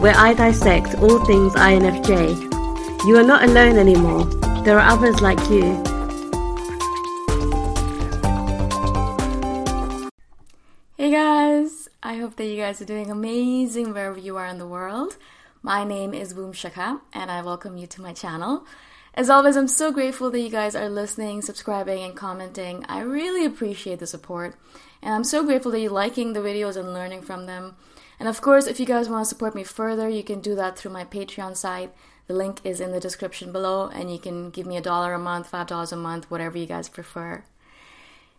where I dissect all things INFJ. You are not alone anymore. There are others like you. Hey guys, I hope that you guys are doing amazing wherever you are in the world. My name is Boom Shikha, and I welcome you to my channel. As always, I'm so grateful that you guys are listening, subscribing, and commenting. I really appreciate the support, and I'm so grateful that you're liking the videos and learning from them. And of course, if you guys want to support me further, you can do that through my Patreon site. The link is in the description below, and you can give me $1 a month, $5 a month, whatever you guys prefer.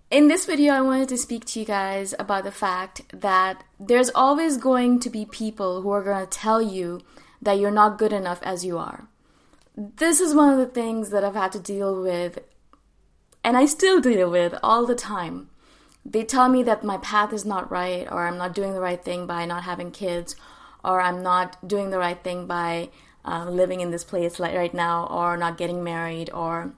In this video, I wanted to speak to you guys about the fact that there's always going to be people who are going to tell you that you're not good enough as you are. This is one of the things that I've had to deal with, and I still deal with all the time. They tell me that my path is not right, or I'm not doing the right thing by not having kids, or I'm not doing the right thing by living in this place right now, or not getting married, or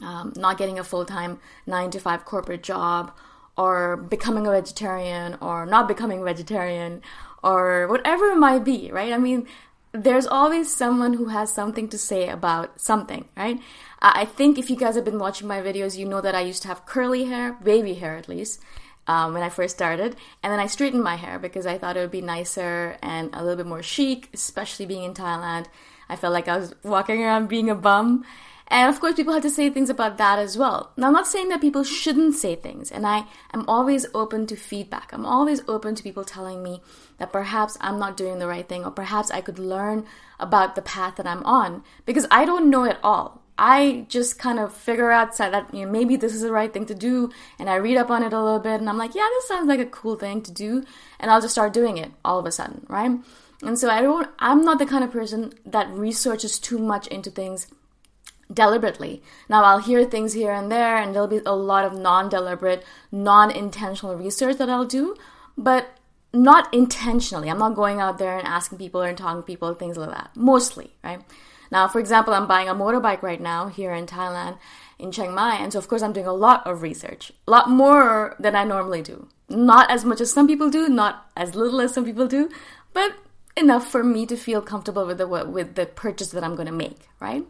not getting a full-time 9-to-5 corporate job, or becoming a vegetarian, or not becoming vegetarian, or whatever it might be, right? I mean, there's always someone who has something to say about something, right? I think if you guys have been watching my videos, you know that I used to have curly hair, baby hair at least, when I first started. And then I straightened my hair because I thought it would be nicer and a little bit more chic, especially being in Thailand. I felt like I was walking around being a bum. And of course, people have to say things about that as well. Now, I'm not saying that people shouldn't say things, and I am always open to feedback. I'm always open to people telling me that perhaps I'm not doing the right thing, or perhaps I could learn about the path that I'm on, because I don't know it all. I just kind of figure out that, you know, maybe this is the right thing to do, and I read up on it a little bit, and I'm like, yeah, this sounds like a cool thing to do, and I'll just start doing it all of a sudden, right? And so I'm not the kind of person that researches too much into things deliberately. Now, I'll hear things here and there, and there'll be a lot of non-deliberate, non-intentional research that I'll do, but not intentionally. I'm not going out there and asking people and talking to people, things like that, mostly, right? Now, for example, I'm buying a motorbike right now here in Thailand, in Chiang Mai, and so of course I'm doing a lot of research, a lot more than I normally do. Not as much as some people do, not as little as some people do, but enough for me to feel comfortable with the purchase that I'm going to make, right?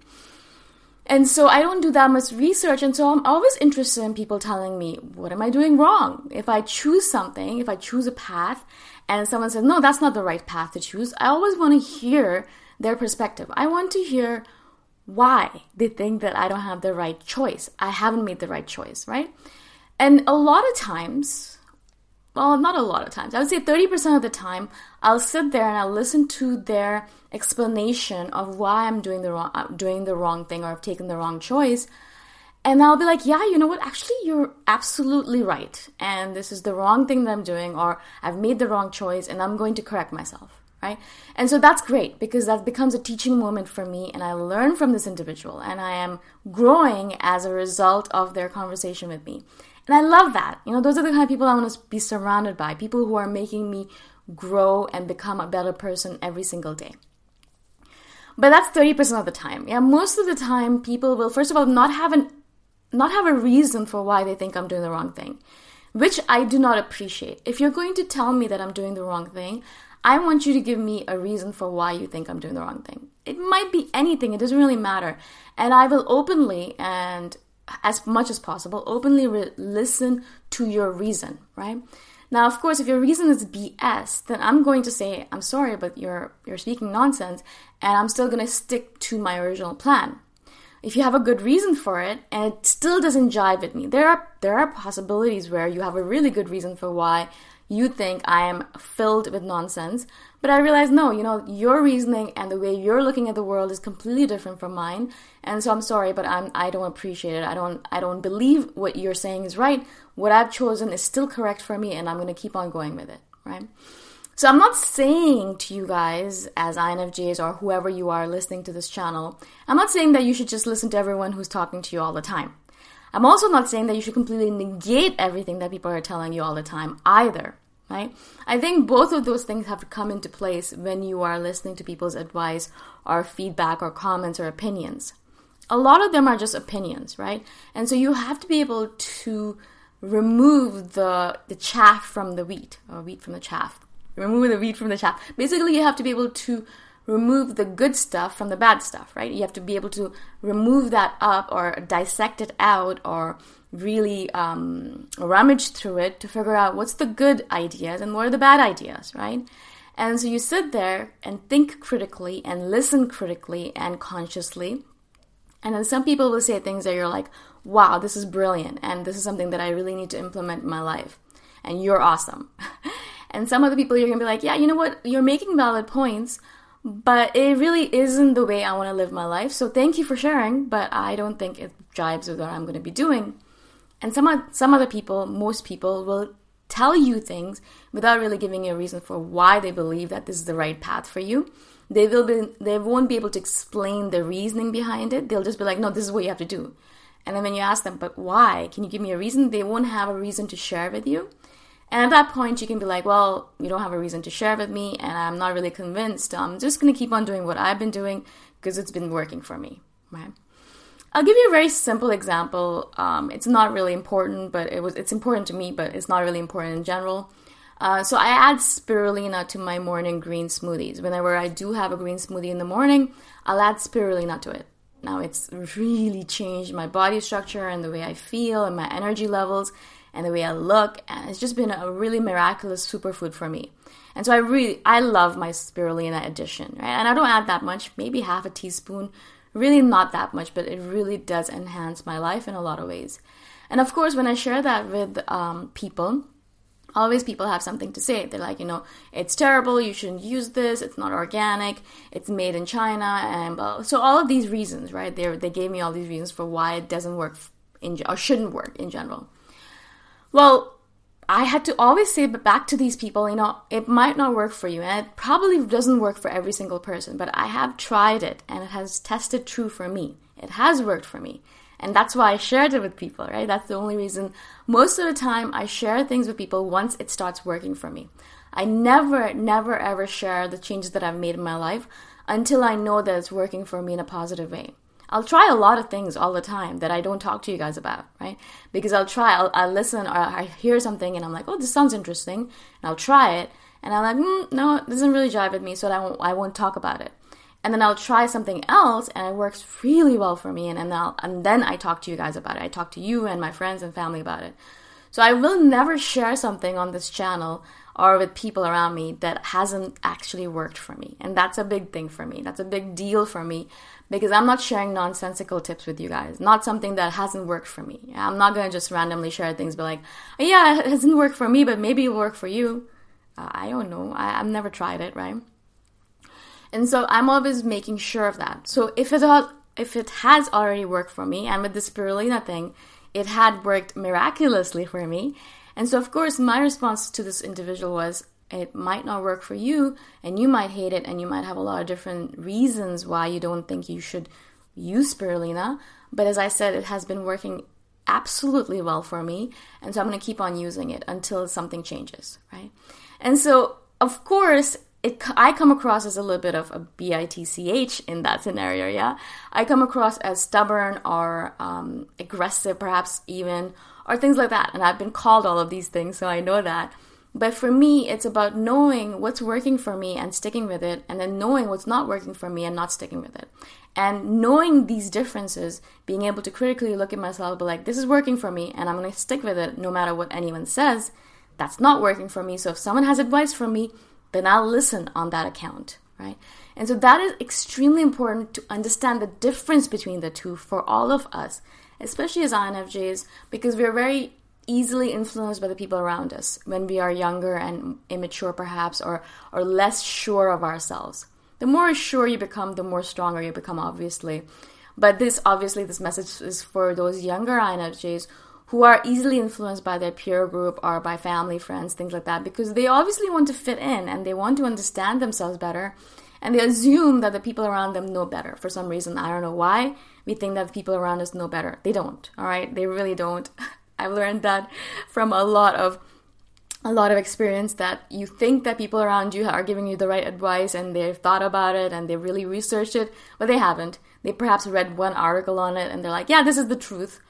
And so I don't do that much research, and so I'm always interested in people telling me, what am I doing wrong? If I choose something, if I choose a path, and someone says, no, that's not the right path to choose, I always want to hear their perspective. I want to hear why they think that I don't have the right choice. I haven't made the right choice, right? And a lot of times, well, not a lot of times, I would say 30% of the time, I'll sit there and I'll listen to their explanation of why I'm doing the wrong thing or I've taken the wrong choice. And I'll be like, yeah, you know what? Actually, you're absolutely right. And this is the wrong thing that I'm doing, or I've made the wrong choice and I'm going to correct myself. Right? And so that's great, because that becomes a teaching moment for me, and I learn from this individual, and I am growing as a result of their conversation with me. And I love that. You know, those are the kind of people I want to be surrounded by, people who are making me grow and become a better person every single day. But that's 30% of the time. Yeah, most of the time people will, first of all, not have a reason for why they think I'm doing the wrong thing, which I do not appreciate. If you're going to tell me that I'm doing the wrong thing, I want you to give me a reason for why you think I'm doing the wrong thing. It might be anything. It doesn't really matter. And I will openly, and as much as possible, openly listen to your reason, right? Now, of course, if your reason is BS, then I'm going to say, I'm sorry, but you're speaking nonsense, and I'm still going to stick to my original plan. If you have a good reason for it and it still doesn't jive with me, there are possibilities where you have a really good reason for why you think I am filled with nonsense, but I realize, no, you know, your reasoning and the way you're looking at the world is completely different from mine, and so I'm sorry, but I don't appreciate it. I don't believe what you're saying is right. What I've chosen is still correct for me, and I'm going to keep on going with it, right? So I'm not saying to you guys as INFJs or whoever you are listening to this channel, I'm not saying that you should just listen to everyone who's talking to you all the time. I'm also not saying that you should completely negate everything that people are telling you all the time either, right? I think both of those things have to come into place when you are listening to people's advice or feedback or comments or opinions. A lot of them are just opinions, right? And so you have to be able to remove the chaff from the wheat, or wheat from the chaff. Remove the wheat from the chaff. Basically, you have to be able to remove the good stuff from the bad stuff, right? You have to be able to remove that up or dissect it out or really rummage through it to figure out what's the good ideas and what are the bad ideas, right? And so you sit there and think critically and listen critically and consciously. And then some people will say things that you're like, wow, this is brilliant, and this is something that I really need to implement in my life, and you're awesome. And some of the people you're going to be like, yeah, you know what? You're making valid points, but it really isn't the way I want to live my life. So thank you for sharing, but I don't think it jives with what I'm going to be doing. And some other people, most people, will tell you things without really giving you a reason for why they believe that this is the right path for you. They won't be able to explain the reasoning behind it. They'll just be like, no, this is what you have to do. And then when you ask them, but why? Can you give me a reason? They won't have a reason to share with you. And at that point, you can be like, well, you don't have a reason to share with me, and I'm not really convinced. I'm just going to keep on doing what I've been doing because it's been working for me, right? I'll give you a very simple example. It's not really important, but it's important to me, but it's not really important in general. So I add spirulina to my morning green smoothies. Whenever I do have a green smoothie in the morning, I'll add spirulina to it. Now, it's really changed my body structure and the way I feel and my energy levels and the way I look, and it's just been a really miraculous superfood for me. And so I love my spirulina addition, right? And I don't add that much, maybe half a teaspoon, Really not that much, but it really does enhance my life in a lot of ways. And of course, when I share that with people, always people have something to say. They're like, you know, it's terrible, you shouldn't use this, it's not organic, it's made in China, and so all of these reasons, right? They gave me all these reasons for why it doesn't work or shouldn't work in general. Well, I had to always say back to these people, you know, it might not work for you, and it probably doesn't work for every single person, but I have tried it, and it has tested true for me. It has worked for me, and that's why I shared it with people, right? That's the only reason. Most of the time, I share things with people once it starts working for me. I never, ever share the changes that I've made in my life until I know that it's working for me in a positive way. I'll try a lot of things all the time that I don't talk to you guys about, right? Because I'll listen, or I hear something and I'm like, oh, this sounds interesting, and I'll try it, and I'm like, no, it doesn't really jive with me, so I won't talk about it. And then I'll try something else, and it works really well for me, and then I talk to you guys about it. I talk to you and my friends and family about it. So I will never share something on this channel or with people around me that hasn't actually worked for me. And that's a big thing for me. That's a big deal for me, because I'm not sharing nonsensical tips with you guys. Not something that hasn't worked for me. I'm not going to just randomly share things, but like, yeah, it hasn't worked for me, but maybe it'll work for you. I don't know. I've never tried it, right? And so I'm always making sure of that. So if it has already worked for me, and with the spirulina thing, it had worked miraculously for me. And so, of course, my response to this individual was, it might not work for you, and you might hate it, and you might have a lot of different reasons why you don't think you should use spirulina. But as I said, it has been working absolutely well for me, and so I'm going to keep on using it until something changes, right? And so, of course, I come across as a little bit of a bitch in that scenario, yeah? I come across as stubborn or aggressive, perhaps even, or things like that. And I've been called all of these things, so I know that. But for me, it's about knowing what's working for me and sticking with it, and then knowing what's not working for me and not sticking with it. And knowing these differences, being able to critically look at myself and be like, this is working for me, and I'm going to stick with it no matter what anyone says. That's not working for me. So if someone has advice for me, then I'll listen on that account, right? And so that is extremely important to understand the difference between the two for all of us, especially as INFJs, because we're very easily influenced by the people around us when we are younger and immature perhaps, or less sure of ourselves. The more sure you become, the more stronger you become, obviously. But this message is for those younger INFJs who are easily influenced by their peer group or by family, friends, things like that, because they obviously want to fit in and they want to understand themselves better, and they assume that the people around them know better for some reason. I don't know why. We think that the people around us know better. They don't, all right? They really don't. I've learned that from a lot of experience, that you think that people around you are giving you the right advice and they've thought about it and they really researched it, but they haven't. They perhaps read one article on it and they're like, yeah, this is the truth.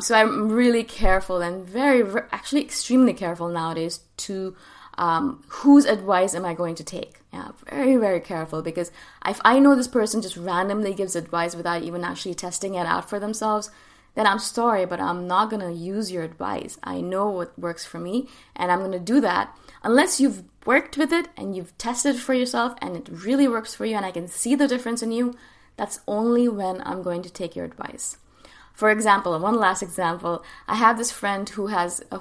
So I'm really careful and actually extremely careful nowadays to whose advice am I going to take. Yeah, very, very careful, because if I know this person just randomly gives advice without even actually testing it out for themselves, then I'm sorry, but I'm not going to use your advice. I know what works for me, and I'm going to do that unless you've worked with it and you've tested it for yourself and it really works for you and I can see the difference in you. That's only when I'm going to take your advice. For example, one last example, I have this friend who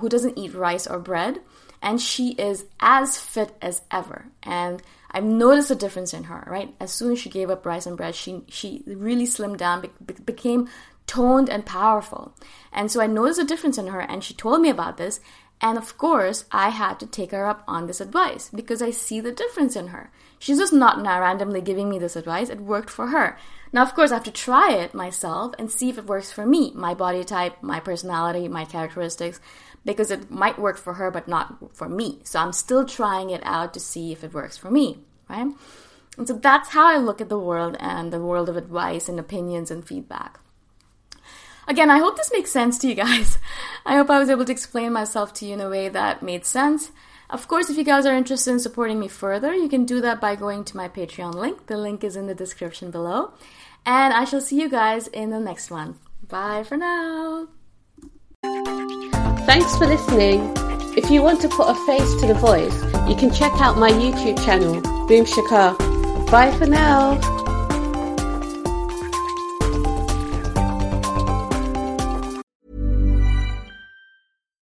doesn't eat rice or bread, and she is as fit as ever. And I've noticed a difference in her, right? As soon as she gave up rice and bread, she really slimmed down, became toned and powerful. And so I noticed a difference in her, and she told me about this. And of course, I had to take her up on this advice because I see the difference in her. She's just not now randomly giving me this advice. It worked for her. Now, of course, I have to try it myself and see if it works for me, my body type, my personality, my characteristics, because it might work for her but not for me. So I'm still trying it out to see if it works for me, right? And so that's how I look at the world and the world of advice and opinions and feedback. Again, I hope this makes sense to you guys. I hope I was able to explain myself to you in a way that made sense. Of course, if you guys are interested in supporting me further, you can do that by going to my Patreon link. The link is in the description below. And I shall see you guys in the next one. Bye for now. Thanks for listening. If you want to put a face to the voice, you can check out my YouTube channel, Boom Shikha. Bye for now.